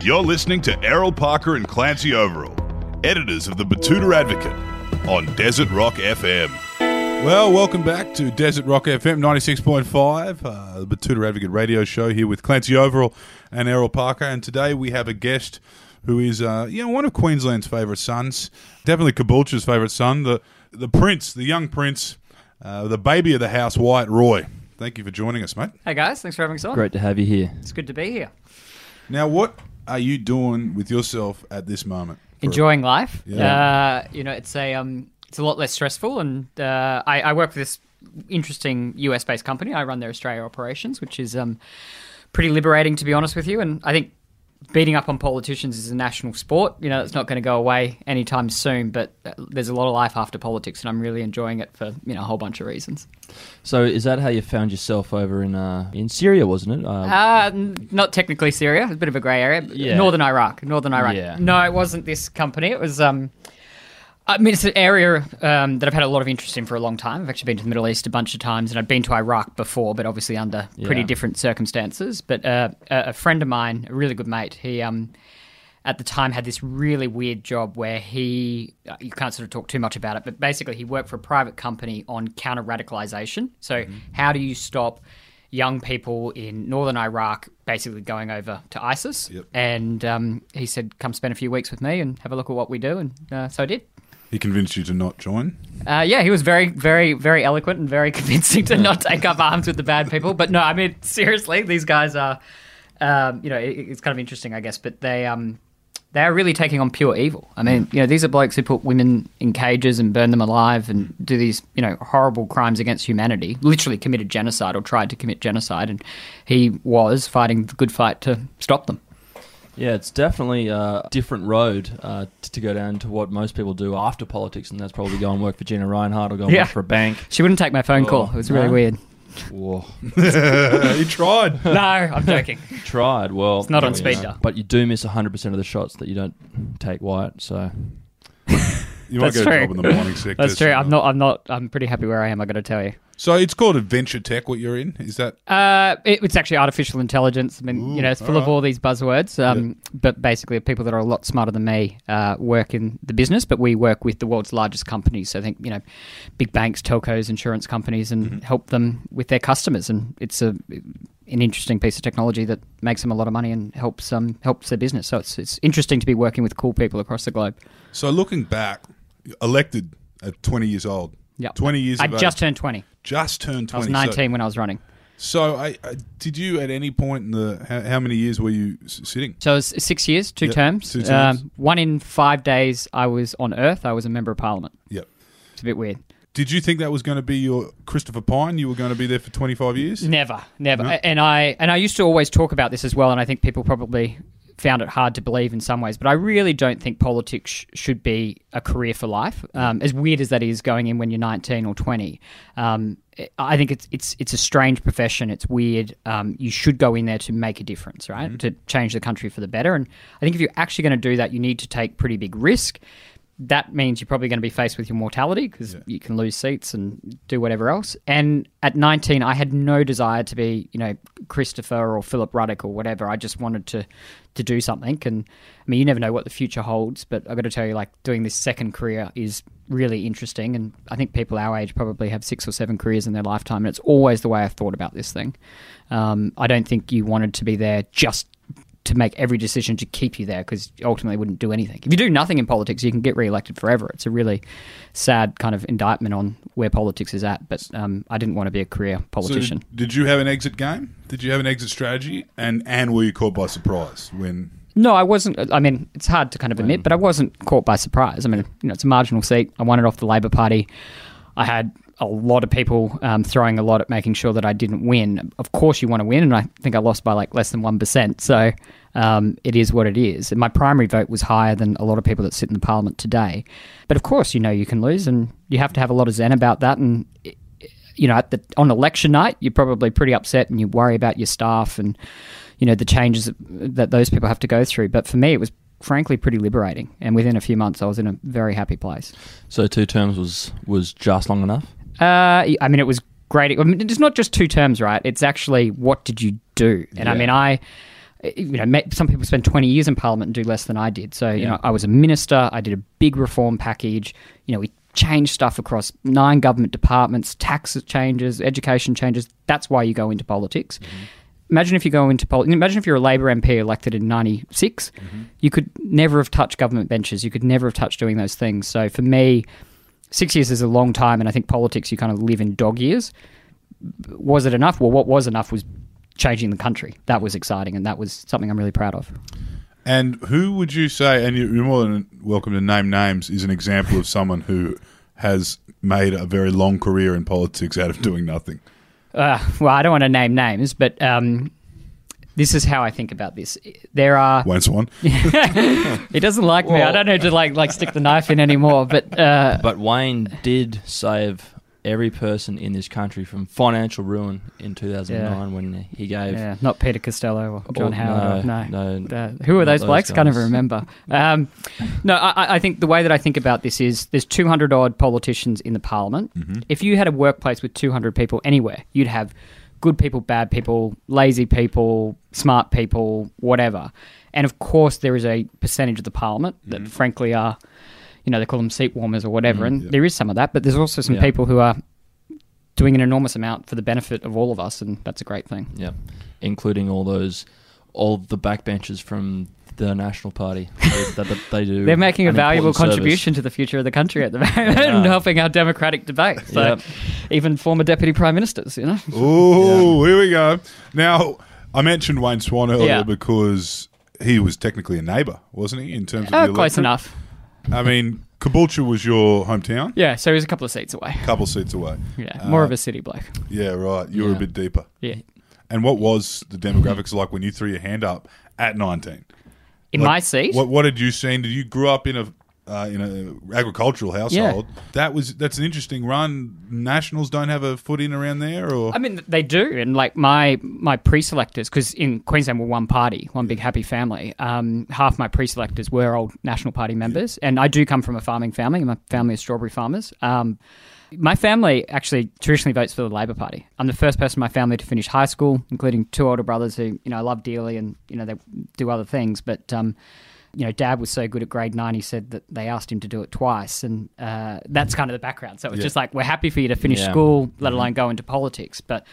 You're listening to Errol Parker and Clancy Overall, editors of the Batuta Advocate on Desert Rock FM. Well, welcome back to Desert Rock FM 96.5, the Batuta Advocate radio show here with Clancy Overall and Errol Parker. And today we have a guest who is, one of Queensland's favourite sons, definitely Caboolture's favourite son, the prince, the young prince, the baby of the house, Wyatt Roy. Thank you for joining us, mate. Hey, guys. Thanks for having us on. Great to have you here. It's good to be here. Now, what are you doing with yourself at this moment? Enjoying life. Yeah. It's a... It's a lot less stressful, and I work for this interesting US-based company. I run their Australia operations, which is pretty liberating, to be honest with you. And I think beating up on politicians is a national sport. It's not going to go away anytime soon, but there's a lot of life after politics, and I'm really enjoying it for a whole bunch of reasons. So is that how you found yourself over in Syria, wasn't it? Not technically Syria. It's a bit of a grey area. Yeah. Northern Iraq. Yeah. No, it wasn't this company. It was... it's an area that I've had a lot of interest in for a long time. I've actually been to the Middle East a bunch of times, and I've been to Iraq before, but obviously under pretty different circumstances. But a friend of mine, a really good mate, he at the time had this really weird job where you can't sort of talk too much about it, but basically he worked for a private company on counter-radicalization. So how do you stop young people in northern Iraq basically going over to ISIS? Yep. And he said, come spend a few weeks with me and have a look at what we do, and so I did. He convinced you to not join? He was very, very, very eloquent and very convincing to not take up arms with the bad people. But no, I mean, seriously, these guys are, it's kind of interesting, I guess, but they are really taking on pure evil. I mean, these are blokes who put women in cages and burn them alive and do these, horrible crimes against humanity, literally committed genocide or tried to commit genocide, and he was fighting the good fight to stop them. Yeah, it's definitely a different road to go down to what most people do after politics, and that's probably go and work for Gina Reinhardt or go and work for a bank. She wouldn't take my phone call. It was really weird. Whoa. You tried. No, I'm joking. You tried. Well, it's not on speed dial. But you do miss 100% of the shots that you don't take, Wyatt, so... You won't get a job in the mining sector. That's true. I'm pretty happy where I am, I got to tell you. So it's called adventure tech, what you're in? Is that... it's actually artificial intelligence. I mean, it's full of all these buzzwords. But basically people that are a lot smarter than me work in the business, but we work with the world's largest companies. So I think, big banks, telcos, insurance companies, and help them with their customers. And it's an interesting piece of technology that makes them a lot of money and helps their business. So it's interesting to be working with cool people across the globe. So looking back, elected at 20 years old. Yeah, 20 years ago. I just turned 20. I was 19 when I was running. So I did you at any point in the... How many years were you sitting? So it was 6 years, two terms. 2 terms. One in 5 days I was on Earth. I was a Member of Parliament. Yep. It's a bit weird. Did you think that was going to be your Christopher Pyne? You were going to be there for 25 years? Never. No? And I used to always talk about this as well, and I think people probably found it hard to believe in some ways, but I really don't think politics should be a career for life, as weird as that is going in when you're 19 or 20. I think it's a strange profession. It's weird. You should go in there to make a difference, right? Mm-hmm. To change the country for the better. And I think if you're actually going to do that, you need to take pretty big risk. That means you're probably going to be faced with your mortality because you can lose seats and do whatever else. And at 19, I had no desire to be, Christopher or Philip Ruddock or whatever. I just wanted to do something. And I mean, you never know what the future holds, but I've got to tell you, doing this second career is really interesting. And I think people our age probably have 6 or 7 careers in their lifetime. And it's always the way I've thought about this thing. I don't think you wanted to be there just to make every decision to keep you there, because ultimately wouldn't do anything. If you do nothing in politics, you can get re-elected forever. It's a really sad kind of indictment on where politics is at, but I didn't want to be a career politician. So did you have an exit game? Did you have an exit strategy? And were you caught by surprise when... No, I wasn't. I mean, it's hard to kind of admit, but I wasn't caught by surprise. I mean, it's a marginal seat. I won it off the Labor Party. I had a lot of people throwing a lot at making sure that I didn't win. Of course you want to win, and I think I lost by less than 1%, so it is what it is. And my primary vote was higher than a lot of people that sit in the parliament today. But of course, you can lose, and you have to have a lot of zen about that. And on election night, you're probably pretty upset, and you worry about your staff and the changes that those people have to go through. But for me, it was frankly pretty liberating, and within a few months I was in a very happy place. So 2 terms was just long enough? It was great. I mean, it's not just two terms, right? It's actually what did you do? And I mean, some people spend 20 years in Parliament and do less than I did. So, you know, I was a minister. I did a big reform package. You know, we changed stuff across 9 government departments, tax changes, education changes. That's why you go into politics. Mm-hmm. Imagine if you're a Labor MP elected in 96. Mm-hmm. You could never have touched government benches. You could never have touched doing those things. So for me, 6 years is a long time, and I think politics, you kind of live in dog years. Was it enough? Well, what was enough was changing the country. That was exciting, and that was something I'm really proud of. And who would you say, and you're more than welcome to name names, is an example of someone who has made a very long career in politics out of doing nothing? Well, I don't want to name names, but this is how I think about this. There are Wayne Swan. He doesn't like me. I don't need to like stick the knife in anymore. But Wayne did save every person in this country from financial ruin in 2009 when he gave not Peter Costello or John Howard. Who were those blokes? Can't even remember. I think the way that I think about this is there's 200 odd politicians in the parliament. Mm-hmm. If you had a workplace with 200 people anywhere, you'd have good people, bad people, lazy people, smart people, whatever. And of course, there is a percentage of the parliament that frankly are, you know, they call them seat warmers or whatever, and there is some of that, but there's also some people who are doing an enormous amount for the benefit of all of us, and that's a great thing. Yeah, including all the backbenchers from the National Party that they do. They're making a valuable contribution to the future of the country at the moment and helping our democratic debate. So even former deputy prime ministers, you know. Oh, here we go. Now, I mentioned Wayne Swan earlier because he was technically a neighbour, wasn't he, in terms of the close enough. I mean, Caboolture was your hometown? Yeah, so he was a couple of seats away. Yeah, more of a city bloke. Yeah, right. You were a bit deeper. Yeah. And what was the demographics like when you threw your hand up at 19? In my seat? What had you seen? Did you grew up in a agricultural household? Yeah. That's an interesting run. Nationals don't have a foot in around there, or? I mean, they do. And like my pre-selectors, because in Queensland we're one party, one big happy family. Half my pre-selectors were old National Party members, and I do come from a farming family. My family is strawberry farmers. My family actually traditionally votes for the Labor Party. I'm the first person in my family to finish high school, including 2 older brothers who, you know, I love dearly, and, you know, they do other things. But, you know, Dad was so good at grade 9, he said that they asked him to do it twice. And that's kind of the background. So it was just like, we're happy for you to finish school, let alone go into politics. But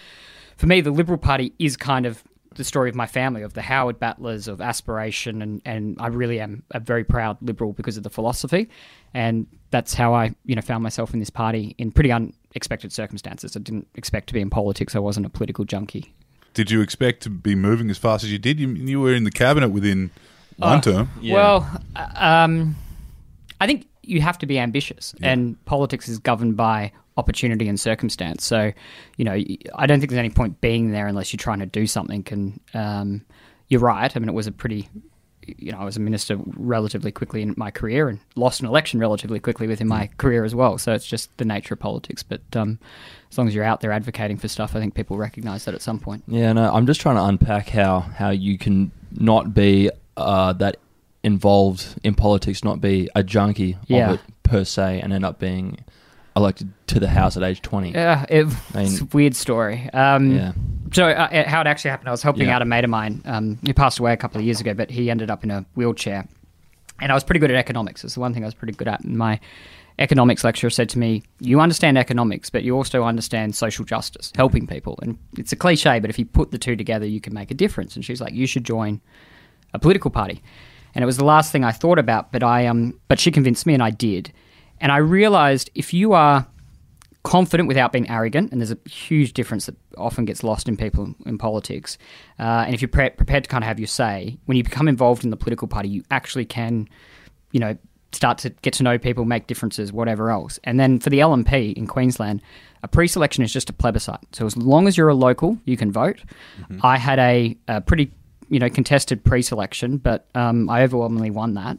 for me, the Liberal Party is kind of the story of my family, of the Howard battlers, of aspiration, and I really am a very proud Liberal because of the philosophy, and that's how I, you know, found myself in this party in pretty unexpected circumstances. I didn't expect to be in politics. I wasn't a political junkie. Did you expect to be moving as fast as you did? You were in the cabinet within one term. Yeah. Well, I think you have to be ambitious, and politics is governed by opportunity and circumstance. So, you know, I don't think there's any point being there unless you're trying to do something. And you're right. I mean, it was a pretty, you know, I was a minister relatively quickly in my career and lost an election relatively quickly within my career as well. So it's just the nature of politics. But as long as you're out there advocating for stuff, I think people recognise that at some point. Yeah, no, I'm just trying to unpack how you can not be that involved in politics, not be a junkie of it per se, and end up being elected to the House at age 20. Yeah, it's a weird story. So how it actually happened, I was helping out a mate of mine. He passed away a couple of years ago, but he ended up in a wheelchair. And I was pretty good at economics. It's the one thing I was pretty good at. And my economics lecturer said to me, you understand economics, but you also understand social justice, helping people. And it's a cliche, but if you put the two together, you can make a difference. And she's like, you should join a political party. And it was the last thing I thought about, but but she convinced me and I did. And I realised if you are confident without being arrogant, and there's a huge difference that often gets lost in people in politics, and if you're prepared to kind of have your say, when you become involved in the political party, you actually can, you know, start to get to know people, make differences, whatever else. And then for the LNP in Queensland, a pre-selection is just a plebiscite. So as long as you're a local, you can vote. Mm-hmm. I had a pretty, you know, contested pre-selection, but I overwhelmingly won that.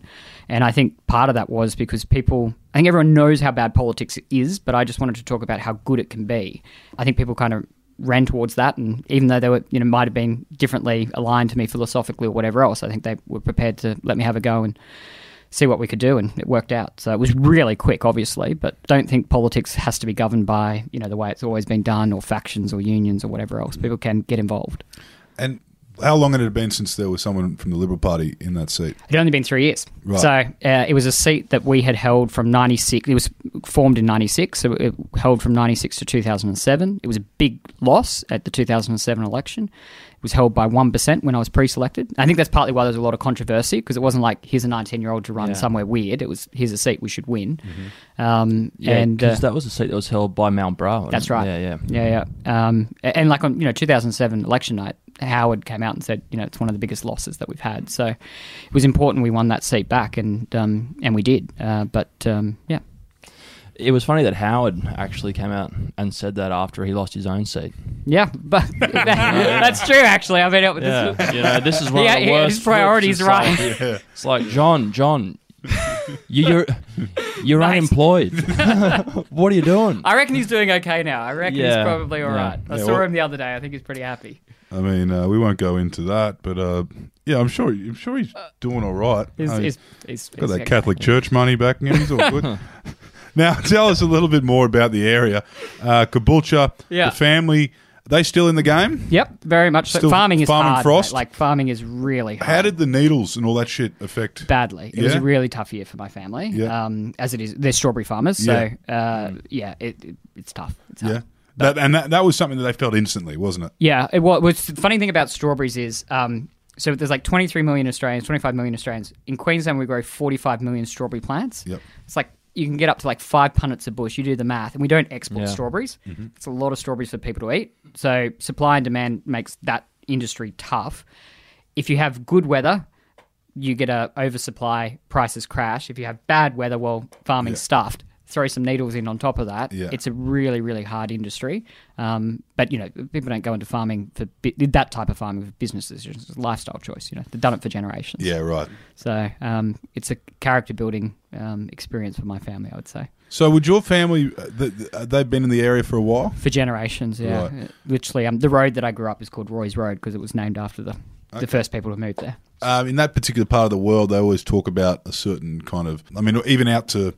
And I think part of that was because I think everyone knows how bad politics is, but I just wanted to talk about how good it can be. I think people kind of ran towards that, and even though they were, you know, might have been differently aligned to me philosophically or whatever else, I think they were prepared to let me have a go and see what we could do, and it worked out. So it was really quick, obviously, but don't think politics has to be governed by, you know, the way it's always been done, or factions or unions or whatever else. People can get involved. And how long had it been since there was someone from the Liberal Party in that seat? It had only been 3 years. Right. So it was a seat that we had held from 96. It was formed in 96, so it held from 96 to 2007. It was a big loss at the 2007 election. It was held by 1% when I was pre-selected. I think that's partly why there was a lot of controversy, because it wasn't like, here's a 19-year-old to run somewhere weird. It was, here's a seat we should win. Mm-hmm. Because that was a seat that was held by Mount Brown. That's right. Yeah. And like on 2007 election night, Howard came out and said, it's one of the biggest losses that we've had. So it was important we won that seat back, and we did. But it was funny that Howard actually came out and said that after he lost his own seat. Yeah, but that's true, actually. I mean, this is one of the worst. His priorities, right? Yeah. It's like, John, you're nice. Unemployed. What are you doing? I reckon he's doing okay now. I reckon he's probably all right. I saw him the other day. I think he's pretty happy. I mean, we won't go into that, but I'm sure he's doing all right. He's got that Catholic Church money backing him. He's all good. Now, tell us a little bit more about the area. Caboolture, the family, are they still in the game? Yep, very much so. Farming is hard. Frost? Like, farming is really hard. How did the needles and all that shit affect? Badly. It was a really tough year for my family, as it is. They're strawberry farmers, it's tough. It's hard. Yeah. That was something that they felt instantly, wasn't it? Yeah. The funny thing about strawberries is... so there's like 23 million Australians, 25 million Australians. In Queensland, we grow 45 million strawberry plants. Yep. It's like... you can get up to like 5 punnets a bush. You do the math, and we don't export strawberries. Mm-hmm. It's a lot of strawberries for people to eat. So supply and demand makes that industry tough. If you have good weather, you get an oversupply, prices crash. If you have bad weather, well, farming's stuffed. Throw some needles in on top of that. Yeah. It's a really, really hard industry. But, people don't go into farming for that type of farming for business decisions. It's a lifestyle choice. They've done it for generations. Yeah, right. So it's a character-building experience for my family, I would say. So would your family, they've been in the area for a while? For generations, yeah. Right. Literally, the road that I grew up is called Roy's Road because it was named after the first people to move there. In that particular part of the world, they always talk about a certain kind of, even out to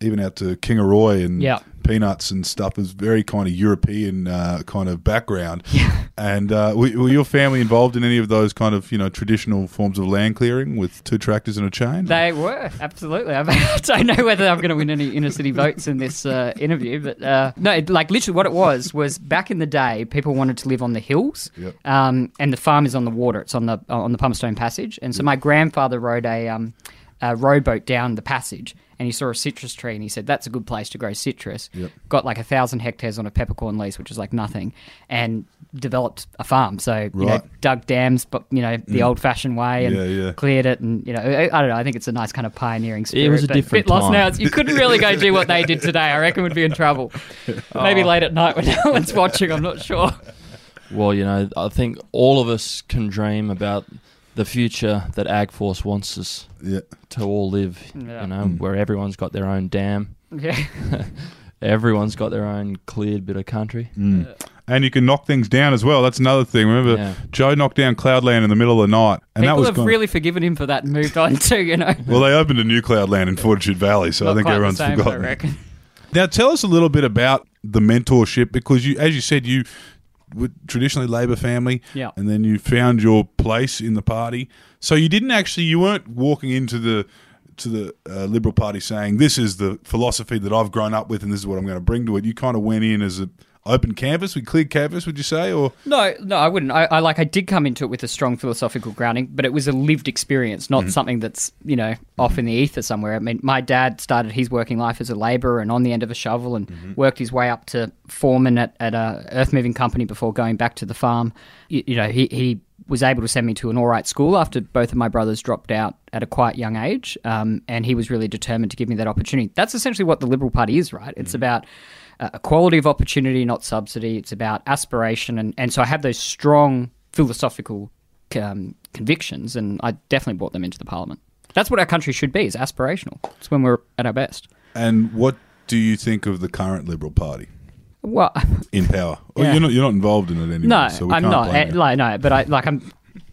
Kingaroy and peanuts and stuff is very kind of European kind of background. Yeah. And were your family involved in any of those kind of traditional forms of land clearing with 2 tractors and a chain? They were, absolutely. I mean, I don't know whether I'm going to win any inner city votes in this interview, but no, like literally what it was back in the day, people wanted to live on the hills, and the farm is on the water. It's on the Pumpstone Passage, and so my grandfather rode a rowboat down the passage. And he saw a citrus tree and he said, that's a good place to grow citrus. Yep. Got like 1,000 hectares on a peppercorn lease, which is like nothing, and developed a farm. So, dug dams, but, the old-fashioned way and cleared it. And, I don't know, I think it's a nice kind of pioneering spirit. It was a different time. Lost now. You couldn't really go do what they did today. I reckon we'd be in trouble. Maybe late at night when no one's watching, I'm not sure. Well, I think all of us can dream about... the future that AgForce wants us to all live, where everyone's got their own dam. Yeah. Everyone's got their own cleared bit of country. Mm. Yeah. And you can knock things down as well. That's another thing. Remember, Joe knocked down Cloudland in the middle of the night. And people have really forgiven him for that and moved on too, Well, they opened a new Cloudland in Fortitude Valley, so I think everyone's forgotten. I reckon. Now, tell us a little bit about the mentorship, because as you said, traditionally Labor family, and then you found your place in the party. So you weren't walking into the Liberal Party saying, this is the philosophy that I've grown up with and this is what I'm going to bring to it. You kind of went in as an open canvas, with clear canvas, would you say? Or No, I wouldn't. I did come into it with a strong philosophical grounding, but it was a lived experience, not something that's, off in the ether somewhere. I mean, my dad started his working life as a labourer and on the end of a shovel and worked his way up to foreman at a earth-moving company before going back to the farm. He was able to send me to an all right school after both of my brothers dropped out at a quite young age, and he was really determined to give me that opportunity. That's essentially what the Liberal Party is, right? It's about... equality of opportunity, not subsidy. It's about aspiration. And so I have those strong philosophical convictions, and I definitely brought them into the parliament. That's what our country should be, is aspirational. It's when we're at our best. And what do you think of the current Liberal Party? Well, in power. Yeah. You're not involved in it anymore. No, so I'm not. But I'm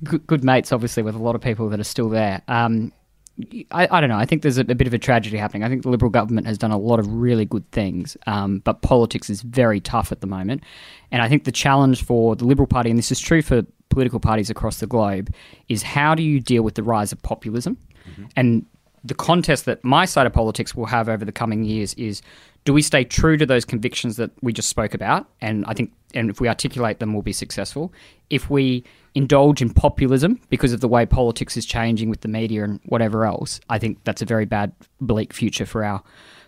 good mates, obviously, with a lot of people that are still there. I don't know. I think there's a bit of a tragedy happening. I think the Liberal government has done a lot of really good things, but politics is very tough at the moment. And I think the challenge for the Liberal Party, and this is true for political parties across the globe, is how do you deal with the rise of populism? Mm-hmm. And the contest that my side of politics will have over the coming years is, do we stay true to those convictions that we just spoke about? And I think, and if we articulate them, we'll be successful. If we indulge in populism because of the way politics is changing with the media and whatever else, I think that's a very bad, bleak future for our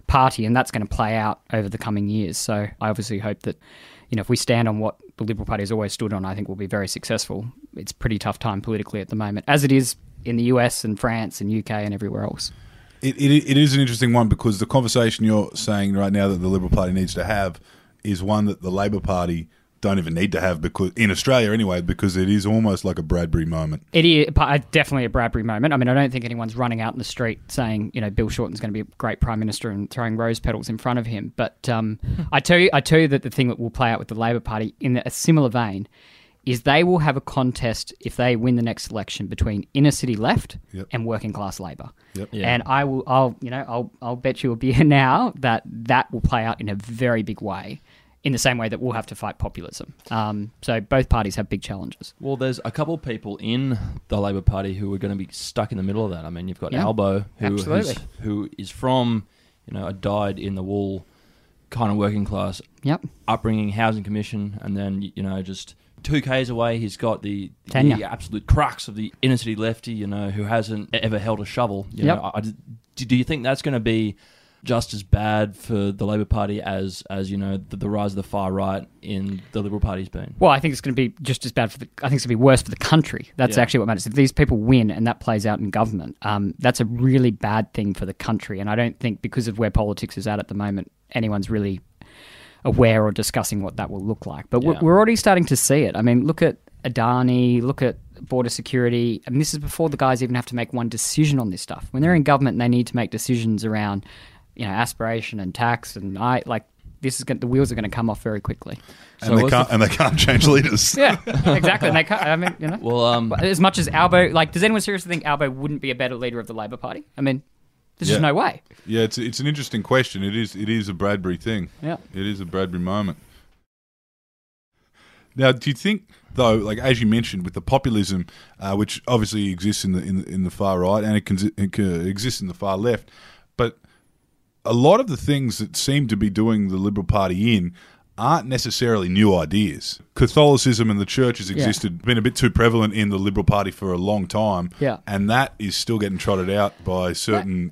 party, and that's going to play out over the coming years. So I obviously hope that, you know, if we stand on what the Liberal Party has always stood on, I think we'll be very successful. It's a pretty tough time politically at the moment, as it is in the US and France and UK and everywhere else. It is an interesting one, because the conversation you're saying right now that the Liberal Party needs to have is one that the Labor Party don't even need to have, because in Australia anyway, because it is almost like a Bradbury moment. It is definitely a Bradbury moment. I mean, I don't think anyone's running out in the street saying, you know, Bill Shorten's going to be a great Prime Minister and throwing rose petals in front of him. But I tell you that the thing that will play out with the Labor Party in a similar vein is they will have a contest, if they win the next election, between inner city left and working class Labor. Yep. Yeah. And I'll bet you a beer now that will play out in a very big way, in the same way that we'll have to fight populism. So both parties have big challenges. Well, there's a couple of people in the Labor Party who are going to be stuck in the middle of that. I mean, you've got Albo, who is from, you know, a dyed-in-the-wool kind of working class upbringing, housing commission, and then, you know, just 2Ks away, he's got the absolute crux of the inner city lefty, you know, who hasn't ever held a shovel. You know, do you think that's going to be just as bad for the Labor Party as you know, the rise of the far right in the Liberal Party's been? Well, I think it's going to be just as bad I think it's going to be worse for the country. That's actually what matters. If these people win and that plays out in government, that's a really bad thing for the country. And I don't think, because of where politics is at the moment, anyone's really aware or discussing what that will look like. But we're already starting to see it. I mean, look at Adani, look at border security. I mean, this is before the guys even have to make one decision on this stuff. When they're in government and they need to make decisions around, you know, aspiration and tax, and the wheels are going to come off very quickly. And they can't change leaders. Yeah, exactly. And they can't, I mean, you know. Well, as much as Albo, like, does anyone seriously think Albo wouldn't be a better leader of the Labor Party? I mean, there's just no way. Yeah, it's an interesting question. It is a Bradbury thing. Yeah, it is a Bradbury moment. Now, do you think, though, like as you mentioned, with the populism, which obviously exists in the far right, and it exists in the far left, but a lot of the things that seem to be doing the Liberal Party in aren't necessarily new ideas. Catholicism and the church has existed, been a bit too prevalent in the Liberal Party for a long time, and that is still getting trotted out by certain...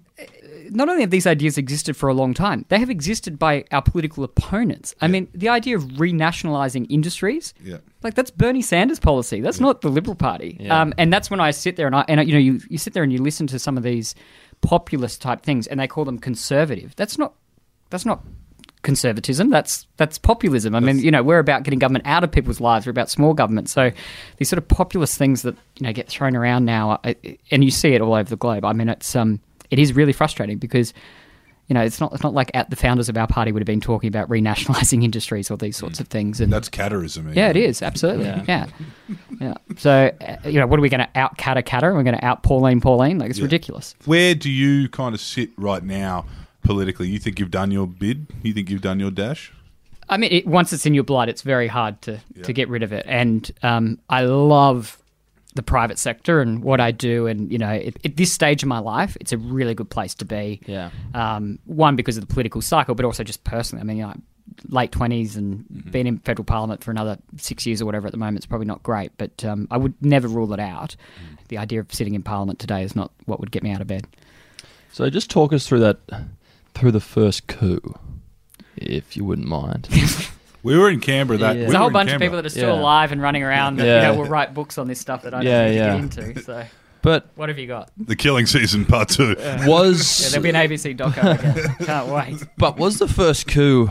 Not only have these ideas existed for a long time, they have existed by our political opponents. I mean, the idea of renationalising industries, like that's Bernie Sanders' policy. That's not the Liberal Party. Yeah. And that's when I sit there and you sit there and you listen to some of these populist type things, and they call them conservative. That's not conservatism. That's populism. I mean, you know, we're about getting government out of people's lives. We're about small government. So these sort of populist things that, you know, get thrown around now, and you see it all over the globe. I mean, it is really frustrating because, you know, it's not like the founders of our party would have been talking about renationalising industries or these sorts of things. And that's catterism. Anyway. Yeah, it is. Absolutely. Yeah. So, you know, what are we going to out catter? We're going to out Pauline? Like, it's ridiculous. Where do you kind of sit right now politically? You think you've done your bid? You think you've done your dash? I mean, once it's in your blood, it's very hard to get rid of it. And I love the private sector and what I do, and, you know, at this stage of my life, it's a really good place to be. Yeah. One, because of the political cycle, but also just personally. I mean, you know, late 20s and being in federal parliament for another 6 years or whatever at the moment is probably not great, but I would never rule it out. Mm. The idea of sitting in parliament today is not what would get me out of bed. So just talk us through the first coup, if you wouldn't mind. We were in Canberra. There's a whole bunch of people that are still alive and running around that you know, will write books on this stuff that I don't need to get into. So, but what have you got? The Killing Season Part 2. There'll be an ABC doco again. Can't wait. But was the first coup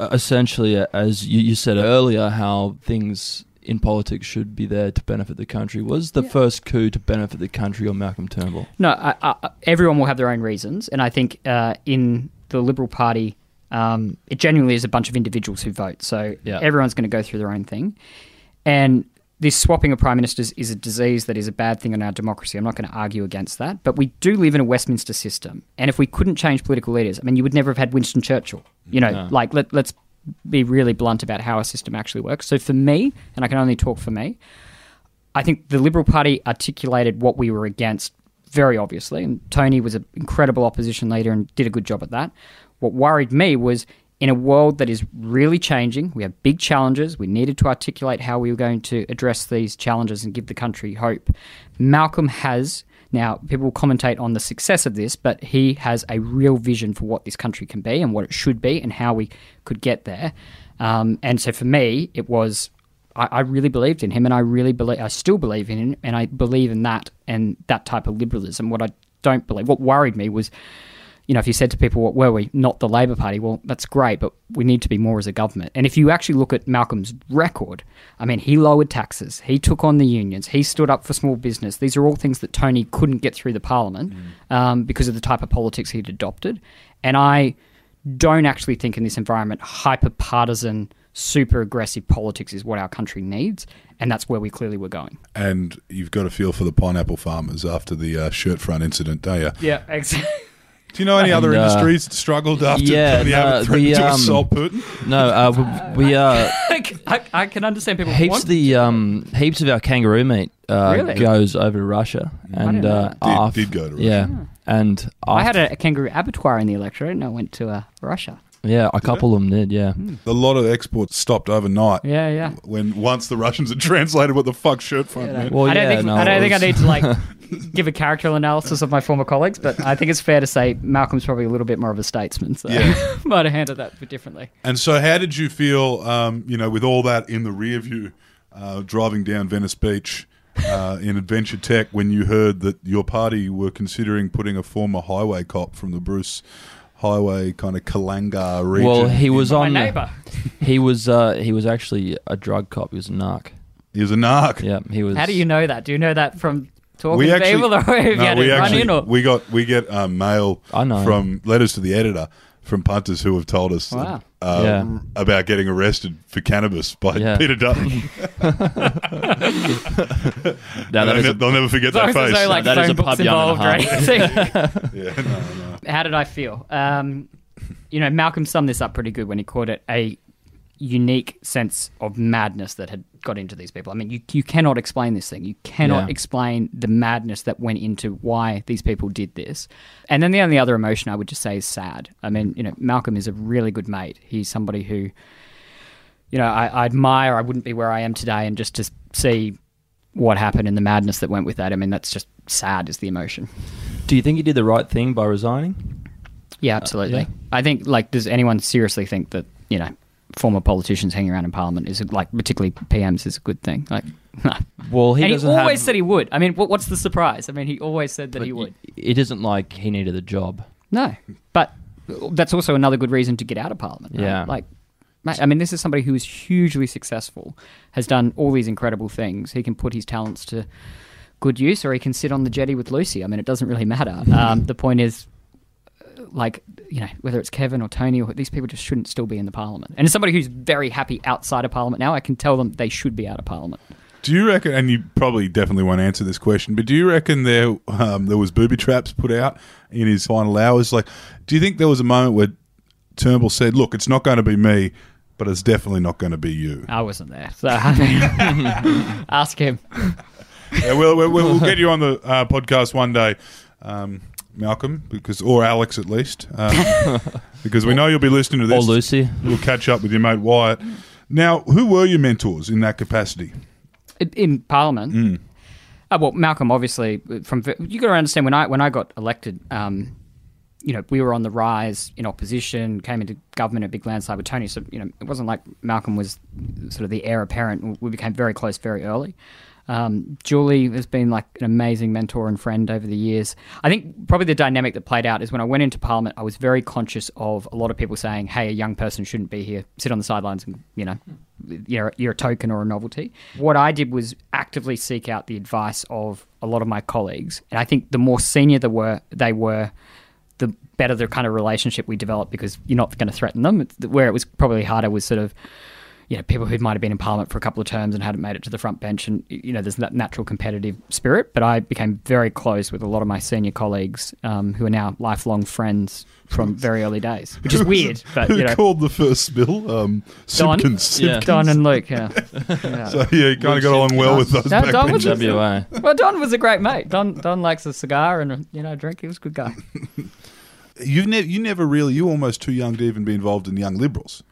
essentially, as you said earlier, how things in politics should be there to benefit the country? Was the first coup to benefit the country or Malcolm Turnbull? No, everyone will have their own reasons. And I think in the Liberal Party, it genuinely is a bunch of individuals who vote. So everyone's going to go through their own thing. And this swapping of prime ministers is a disease that is a bad thing in our democracy. I'm not going to argue against that. But we do live in a Westminster system. And if we couldn't change political leaders, I mean, you would never have had Winston Churchill. You know, like, let's be really blunt about how our system actually works. So for me, and I can only talk for me, I think the Liberal Party articulated what we were against very obviously. And Tony was an incredible opposition leader and did a good job at that. What worried me was, in a world that is really changing, we have big challenges, we needed to articulate how we were going to address these challenges and give the country hope. Malcolm has, now people will commentate on the success of this, but he has a real vision for what this country can be and what it should be and how we could get there. And so for me, it was, I really believed in him, and I still believe in him, and I believe in that and that type of liberalism. What I don't believe, what worried me was, you know, if you said to people, what were we? Not the Labor Party. Well, that's great, but we need to be more as a government. And if you actually look at Malcolm's record, I mean, he lowered taxes, he took on the unions, he stood up for small business. These are all things that Tony couldn't get through the parliament because of the type of politics he'd adopted. And I don't actually think in this environment, hyper-partisan, super aggressive politics is what our country needs. And that's where we clearly were going. And you've got a feel for the pineapple farmers after the shirt front incident, don't you? Yeah, exactly. Do you know any other industries that struggled after Tony Abbott threatened to assault Putin? No, I can understand people. Heaps of our kangaroo meat goes over to Russia, and did go to Russia. Yeah, and I had a kangaroo abattoir in the electorate, and I went to Russia. Yeah, a couple of them did, yeah. A lot of exports stopped overnight. Yeah, yeah. When once the Russians had translated what the fuck shirt front meant. Well, I don't think I need to give a character analysis of my former colleagues, but I think it's fair to say Malcolm's probably a little bit more of a statesman, so might have handled that a bit differently. And so how did you feel, with all that in the rear view, driving down Venice Beach in Adventure Tech, when you heard that your party were considering putting a former highway cop from the Bruce Highway kind of Kalanga region? Well, he was on my neighbour. He was actually a drug cop. He was a narc. He was a narc. Yeah, he was. How do you know that? Do you know that from talking to people, or have you had to run in? Or we get mail from letters to the editor from punters who have told us about getting arrested for cannabis by Peter Dutton. They'll never forget that face. That is a pub yarn and a half. How did I feel? Malcolm summed this up pretty good when he called it a unique sense of madness that had got into these people. I mean, you cannot explain this thing. You cannot explain the madness that went into why these people did this. And then the only other emotion I would just say is sad. I mean, Malcolm is a really good mate. He's somebody who, I admire. I wouldn't be where I am today, and just to see what happened and the madness that went with that, I mean, that's just sad is the emotion. Do you think he did the right thing by resigning? Yeah, absolutely. I think, does anyone seriously think that, former politicians hanging around in Parliament is particularly PMs is a good thing. Well, he always said he would. I mean, what's the surprise? I mean, he always said that he would. It isn't like he needed a job. No, but that's also another good reason to get out of Parliament. Right? Yeah, I mean, this is somebody who is hugely successful, has done all these incredible things. He can put his talents to good use, or he can sit on the jetty with Lucy. I mean, it doesn't really matter. The point is, whether it's Kevin or Tony, or these people just shouldn't still be in the Parliament. And as somebody who's very happy outside of Parliament now, I can tell them they should be out of Parliament. Do you reckon, and you probably definitely won't answer this question, but do you reckon there was booby traps put out in his final hours? Do you think there was a moment where Turnbull said, look, it's not going to be me, but it's definitely not going to be you? I wasn't there, so ask him. Yeah, we'll get you on the podcast one day. Malcolm, or Alex at least, because we know you'll be listening to this. Or Lucy. We'll catch up with your mate Wyatt. Now, who were your mentors in that capacity? In Parliament? Well, Malcolm, obviously, you got to understand, when I got elected, we were on the rise in opposition, came into government, a big landslide with Tony, so, it wasn't like Malcolm was sort of the heir apparent. We became very close very early. Julie has been an amazing mentor and friend over the years. I think probably the dynamic that played out is when I went into Parliament, I was very conscious of a lot of people saying, hey, a young person shouldn't be here, sit on the sidelines and, you're a token or a novelty. What I did was actively seek out the advice of a lot of my colleagues. And I think the more senior they were, the better the kind of relationship we developed, because you're not going to threaten them. Where it was probably harder was sort of, you know, people who might have been in Parliament for a couple of terms and hadn't made it to the front bench, and you know, there's that natural competitive spirit. But I became very close with a lot of my senior colleagues who are now lifelong friends from very early days, which is weird. But who called the first bill? Subkins. Yeah. Don and Luke. Yeah. Yeah. So yeah, kind of got along well with those. No, Don was WA. Well, Don was a great mate. Don likes a cigar and a drink. He was a good guy. You were almost too young to even be involved in Young Liberals.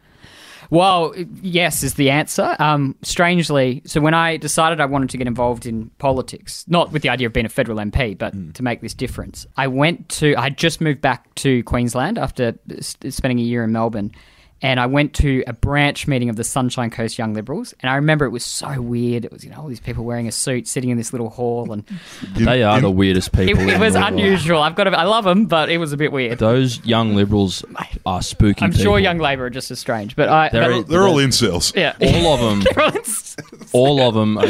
Well, yes is the answer. Strangely, so when I decided I wanted to get involved in politics, not with the idea of being a federal MP, but to make this difference, I just moved back to Queensland after spending a year in Melbourne, and I went to a branch meeting of the Sunshine Coast Young Liberals, and I remember it was so weird. It was, all these people wearing a suit, sitting in this little hall, and they are the weirdest people. It was unusual. I love them, but it was a bit weird. Those Young Liberals are spooky. I'm sure Young Labor are just as strange, but they're all incels. Yeah, all of them. All of them are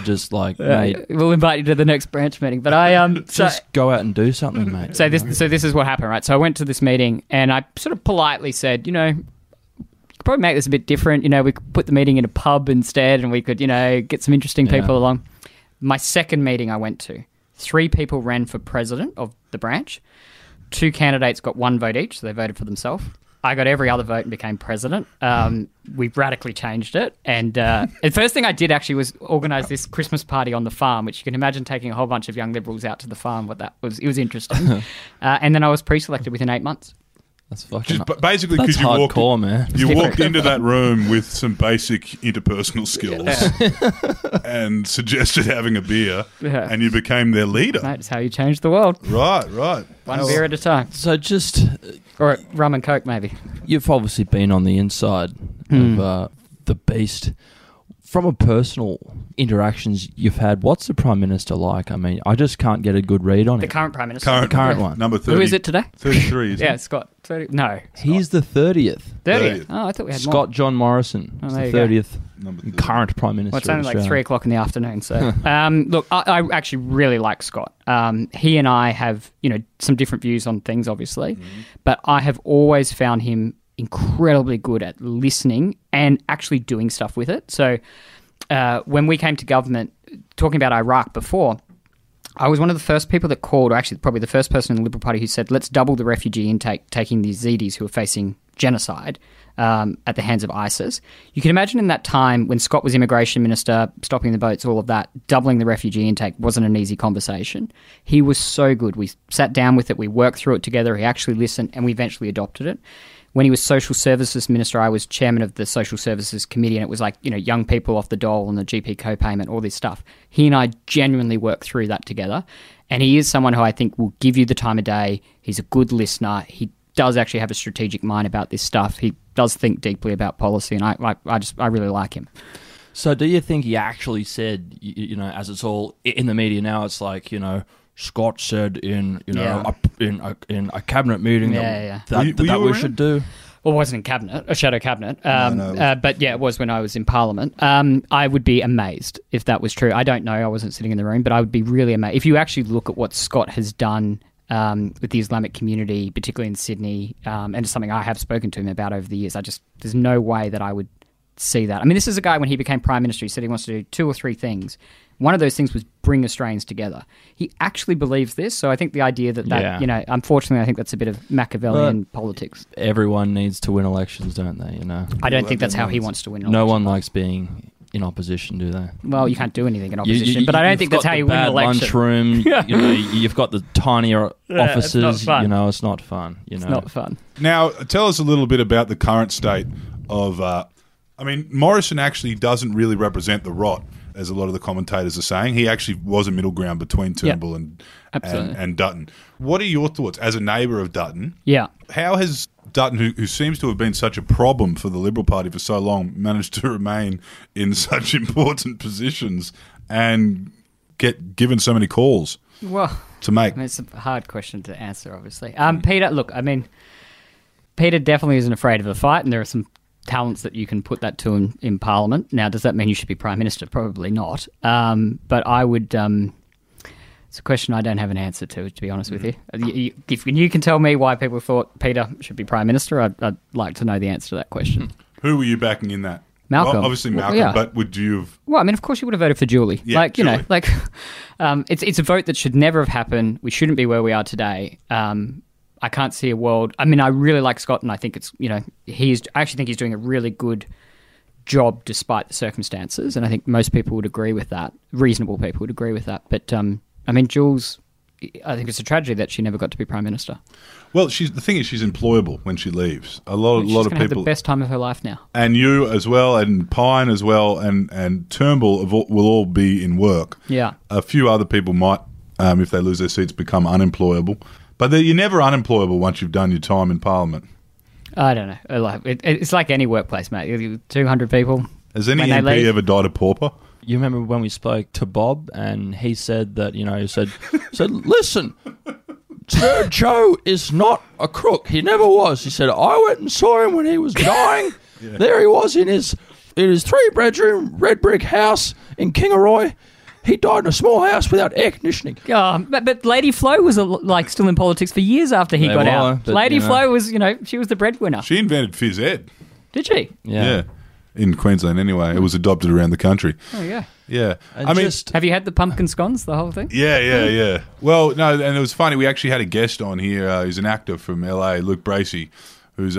just like, mate. We'll invite you to the next branch meeting, but just go out and do something, mate. So this is what happened, right? So I went to this meeting, and I sort of politely said, probably make this a bit different, we could put the meeting in a pub instead, and we could get some interesting people along. My second meeting I went to, 3 people ran for president of the branch. 2 candidates got 1 vote each, so they voted for themselves. I got every other vote and became president. We radically changed it, and the first thing I did actually was organise this Christmas party on the farm, which you can imagine taking a whole bunch of Young Liberals out to the farm. But it was interesting. And then I was pre-selected within 8 months. That's fucking just basically because you walked hardcore, man. You walked into that room with some basic interpersonal skills and suggested having a beer, and you became their leader. That's how you change the world. Right. One beer at a time. So just or rum and coke, maybe. You've obviously been on the inside of the beast. From a personal interactions you've had, what's the Prime Minister like? I mean, I just can't get a good read on him. The current Prime Minister. The current one. Number 30. Who is it today? 33, isn't it? Yeah, Scott. 30. No. He's the 30th. 30th? Oh, I thought we had Scott more. John Morrison is the 30th current Prime Minister. Well, it's only like 3 o'clock in the afternoon, so... look, I actually really like Scott. He and I have, some different views on things, obviously, but I have always found him incredibly good at listening and actually doing stuff with it. So when we came to government, talking about Iraq before, I was one of the first people that called, or actually probably the first person in the Liberal Party who said, let's double the refugee intake, taking the Yazidis who are facing genocide at the hands of ISIS. You can imagine in that time when Scott was Immigration Minister, stopping the boats, all of that, doubling the refugee intake wasn't an easy conversation. He was so good. We sat down with it. We worked through it together. He actually listened, and we eventually adopted it. When he was Social Services Minister, I was chairman of the Social Services Committee, and it was like, young people off the dole and the GP co-payment, all this stuff. He and I genuinely worked through that together, and he is someone who I think will give you the time of day. He's a good listener. He does actually have a strategic mind about this stuff. He does think deeply about policy, and I really like him. So do you think he actually said, as it's all in the media now, it's like, Scott said in a cabinet meeting that we should do. Well, it wasn't in cabinet, a shadow cabinet. But yeah, it was when I was in Parliament. I would be amazed if that was true. I don't know. I wasn't sitting in the room, but I would be really amazed. If you actually look at what Scott has done with the Islamic community, particularly in Sydney, and it's something I have spoken to him about over the years, there's no way that I would see that. I mean, this is a guy when he became Prime Minister, he said he wants to do 2 or 3 things. One of those things was bring Australians together. He actually believes this, so I think the idea unfortunately, I think that's a bit of Machiavellian politics. Everyone needs to win elections, don't they? I don't think that's how he wants to win an election. No one likes being in opposition, do they? Well, you can't do anything in opposition, but I don't think that's how you win an election. You've got the bad lunchroom, you've got the tinier offices, it's not fun. It's not fun. Now, tell us a little bit about the current state of... Morrison actually doesn't really represent the rot, as a lot of the commentators are saying. He actually was a middle ground between Turnbull and Dutton. What are your thoughts as a neighbour of Dutton? Yeah. How has Dutton, who seems to have been such a problem for the Liberal Party for so long, managed to remain in such important positions and get given so many calls to make? It's a hard question to answer, obviously. Peter, look, Peter definitely isn't afraid of a fight, and there are some talents that you can put that to in Parliament. Now, does that mean you should be Prime Minister? Probably not. But I would... it's a question I don't have an answer to be honest with you. If you can tell me why people thought Peter should be Prime Minister, I'd like to know the answer to that question. Who were you backing in that? Malcolm. Well, obviously Malcolm, well, yeah. But would you have... Well, I mean, of course you would have voted for Julie. Yeah, like, Julie. You know, like, it's a vote that should never have happened. We shouldn't be where we are today. I can't see a world... I mean, I really like Scott, and I think it's, you know, I actually think he's doing a really good job despite the circumstances, and I think most people would agree with that. Reasonable people would agree with that. But, I mean, Jules... I think it's a tragedy that she never got to be Prime Minister. Well, the thing is, she's employable when she leaves. A lot of people have the best time of her life now. And you as well, and Pyne as well, and Turnbull will all be in work. Yeah. A few other people might, if they lose their seats, become unemployable. But you're never unemployable once you've done your time in Parliament. I don't know. It's like any workplace, mate. 200 people. Has any MP ever died a pauper? You remember when we spoke to Bob and he said that, you know, he said, listen, Sir Joe is not a crook. He never was. He said, I went and saw him when he was dying. Yeah. There he was in his 3-bedroom red brick house in Kingaroy. He died in a small house without air conditioning. But Lady Flo was still in politics for years after he got out. But, Lady Flo was, you know, she was the breadwinner. She invented phys ed. Did she? Yeah. In Queensland, anyway. It was adopted around the country. Oh, yeah. Yeah. And I mean, have you had the pumpkin scones, the whole thing? Yeah. Well, no, and it was funny. We actually had a guest on here. He's an actor from LA, Luke Bracey, whose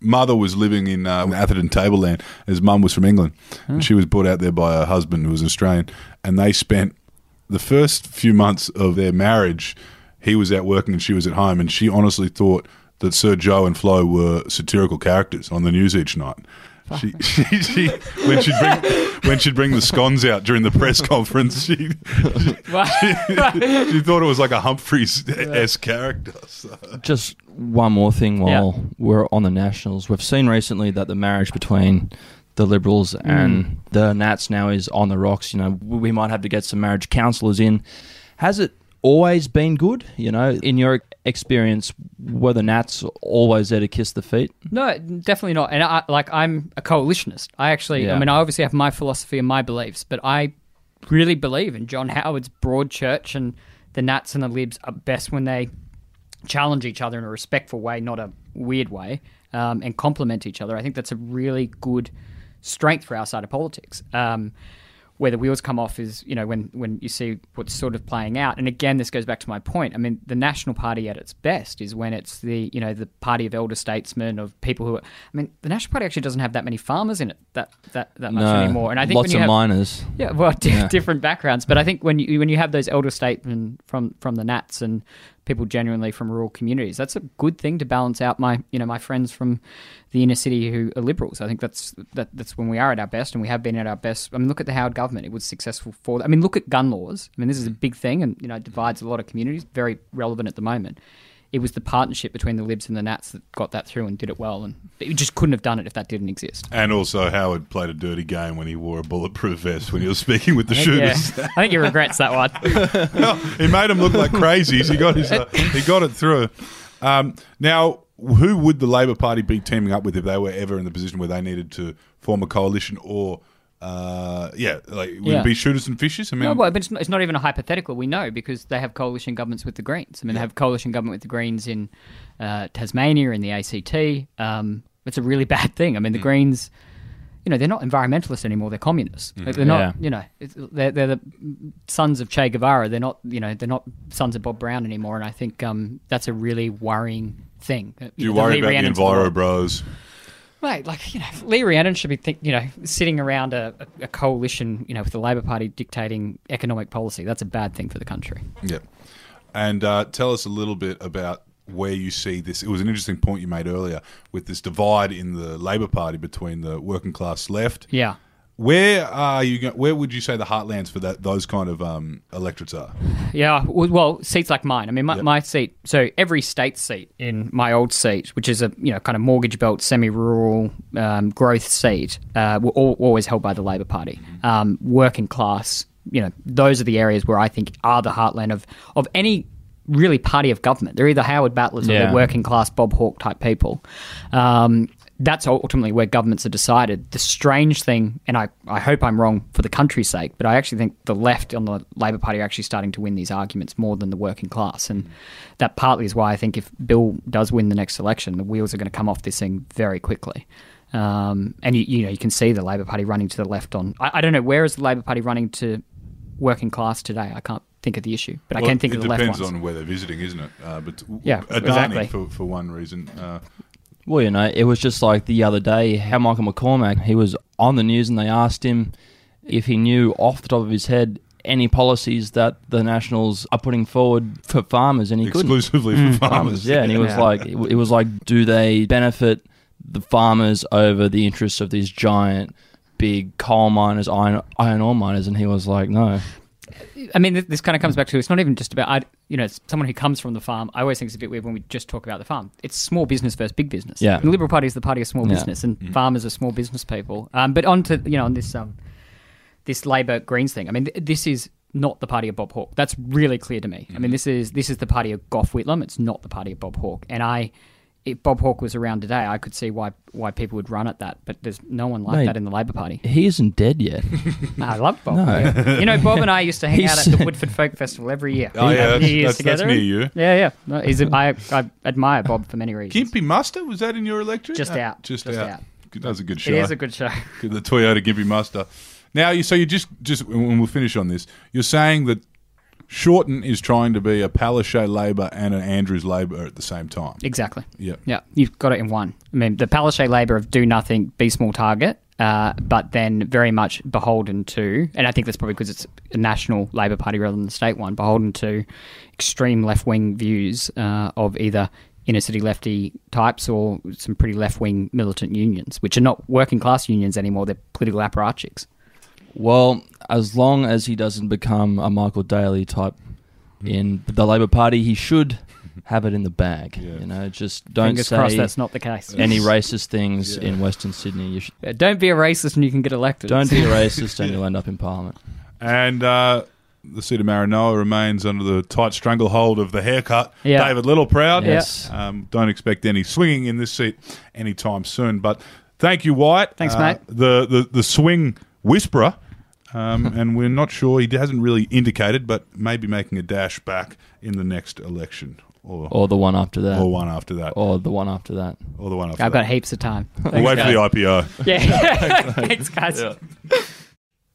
mother was living in Atherton Tableland. His mum was from England. Oh. And she was brought out there by her husband, who was Australian. And they spent the first few months of their marriage, he was out working and she was at home. And she honestly thought that Sir Joe and Flo were satirical characters on the news each night. She when she'd bring the scones out during the press conference, she thought it was like a Humphreys-esque character. So. Just one more thing while we're on the Nationals. We've seen recently that the marriage between the Liberals and the Nats now is on the rocks. You know, we might have to get some marriage counsellors in. Has it always been good? You know, in your experience, were the Nats always there to kiss the feet? No, definitely not. And I'm a coalitionist. I actually, I mean, I obviously have my philosophy and my beliefs, but I really believe in John Howard's broad church, and the Nats and the Libs are best when they challenge each other in a respectful way, not a weird way, and complement each other. I think that's a really good strength for our side of politics. Where the wheels come off is, you know, when you see what's sort of playing out. And again, this goes back to my point. I mean, the National Party at its best is when it's the, you know, the party of elder statesmen, of people who are... I mean, the National Party actually doesn't have that many farmers in it that much anymore. And I think lots of miners. Yeah, well, different backgrounds. But I think when you have those elder statesmen from the Nats and people genuinely from rural communities, that's a good thing to balance out my friends from the inner city who are Liberals. I think that's when we are at our best, and we have been at our best. I mean, look at the Howard government. It was successful for... I mean, look at gun laws. I mean, this is a big thing, and, you know, it divides a lot of communities. Very relevant at the moment. It was the partnership between the Libs and the Nats that got that through and did it well, and you just couldn't have done it if that didn't exist. And also Howard played a dirty game when he wore a bulletproof vest when he was speaking with the shooters. Yeah. I think he regrets that one. No, he made him look like crazies. He got it through. Now, who would the Labor Party be teaming up with if they were ever in the position where they needed to form a coalition or... would it be shooters and fishers? I mean, no, well, but it's not even a hypothetical. We know, because they have coalition governments with the Greens. I mean, they have coalition government with the Greens in Tasmania, in the ACT. It's a really bad thing. I mean, the Greens, you know, they're not environmentalists anymore. They're communists. Mm. They're not, you know, they're the sons of Che Guevara. They're not, you know, they're not sons of Bob Brown anymore. And I think that's a really worrying thing. Do you worry about the Enviro Bros? Mate, like, you know, Lee Rhiannon should be, sitting around a coalition, you know, with the Labor Party dictating economic policy. That's a bad thing for the country. Yeah. And tell us a little bit about where you see this. It was an interesting point you made earlier with this divide in the Labor Party between the working class left. Yeah. Where are you? Where would you say the heartlands for those kind of electorates are? Yeah. Well, seats like mine. I mean, my seat. So every state seat in my old seat, which is a, you know, kind of mortgage belt, semi-rural growth seat, were always held by the Labor Party. Working class. You know, those are the areas where I think are the heartland of any really party of government. They're either Howard Battlers or they're working class Bob Hawke type people. That's ultimately where governments are decided. The strange thing, and I hope I'm wrong for the country's sake, but I actually think the left on the Labor Party are actually starting to win these arguments more than the working class. And that partly is why I think if Bill does win the next election, the wheels are going to come off this thing very quickly. And you can see the Labor Party running to the left on. I don't know, where is the Labor Party running to working class today? I can't think of the issue, but I can think of the left ones. It depends on where they're visiting, isn't it? Adani, exactly. for one reason. Well, it was just like the other day how Michael McCormack, he was on the news and they asked him if he knew off the top of his head any policies that the Nationals are putting forward for farmers, and he exclusively couldn't. For farmers. Yeah, and he was like, it was like, do they benefit the farmers over the interests of these giant, big coal miners, iron ore miners? And he was like, no. I mean, this kind of comes back to, it's not even just about, someone who comes from the farm. I always think it's a bit weird when we just talk about the farm. It's small business versus big business. Yeah. The Liberal Party is the party of small business, and farmers are small business people. But on to, on this this Labor Greens thing. I mean, this is not the party of Bob Hawke. That's really clear to me. I mean, this is the party of Gough Whitlam. It's not the party of Bob Hawke. And if Bob Hawke was around today, I could see why people would run at that, but there's no one like that in the Labor Party. He isn't dead yet. I love Bob. No. Yeah. Bob and I used to hang out at the Woodford Folk Festival every year. Oh, yeah, that's near you. Yeah. No, I admire Bob for many reasons. Gimpy Muster, was that in your electorate? Just out. That was a good show. It is a good show. The Toyota Gimpy Muster. Now, you just and we'll finish on this, you're saying that Shorten is trying to be a Palaszczuk Labor and an Andrews Labor at the same time. Exactly. Yeah. Yeah. You've got it in one. I mean, the Palaszczuk Labor of do nothing, be small target, but then very much beholden to, and I think that's probably because it's a national Labor Party rather than the state one, beholden to extreme left-wing views of either inner-city lefty types or some pretty left-wing militant unions, which are not working-class unions anymore. They're political apparatchiks. Well, as long as he doesn't become a Michael Daly type in the Labor Party, he should have it in the bag. Yeah. Just don't fingers say crossed, that's not the case. Any racist things in Western Sydney. You should, don't be a racist and you can get elected. Don't be a racist and you'll end up in Parliament. And the seat of Maranoa remains under the tight stranglehold of the haircut. Yeah. David Littleproud. Yes. Don't expect any swinging in this seat anytime soon. But thank you, Wyatt. Thanks, mate. The swing whisperer. And we're not sure, he hasn't really indicated, but maybe making a dash back in the next election. Or the one after that. Or the one after that. I've got heaps of time. We'll wait for the IPO. Yeah. Thanks, guys. Yeah.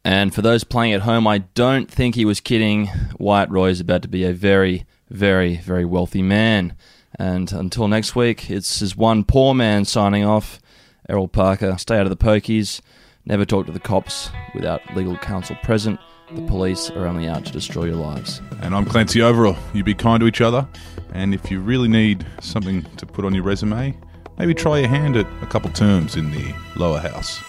And for those playing at home, I don't think he was kidding. Wyatt Roy is about to be a very, very, very wealthy man. And until next week, it's his one poor man signing off. Errol Parker, stay out of the pokies. Never talk to the cops without legal counsel present. The police are only out to destroy your lives. And I'm Clancy Overall. You be kind to each other. And if you really need something to put on your resume, maybe try your hand at a couple terms in the lower house.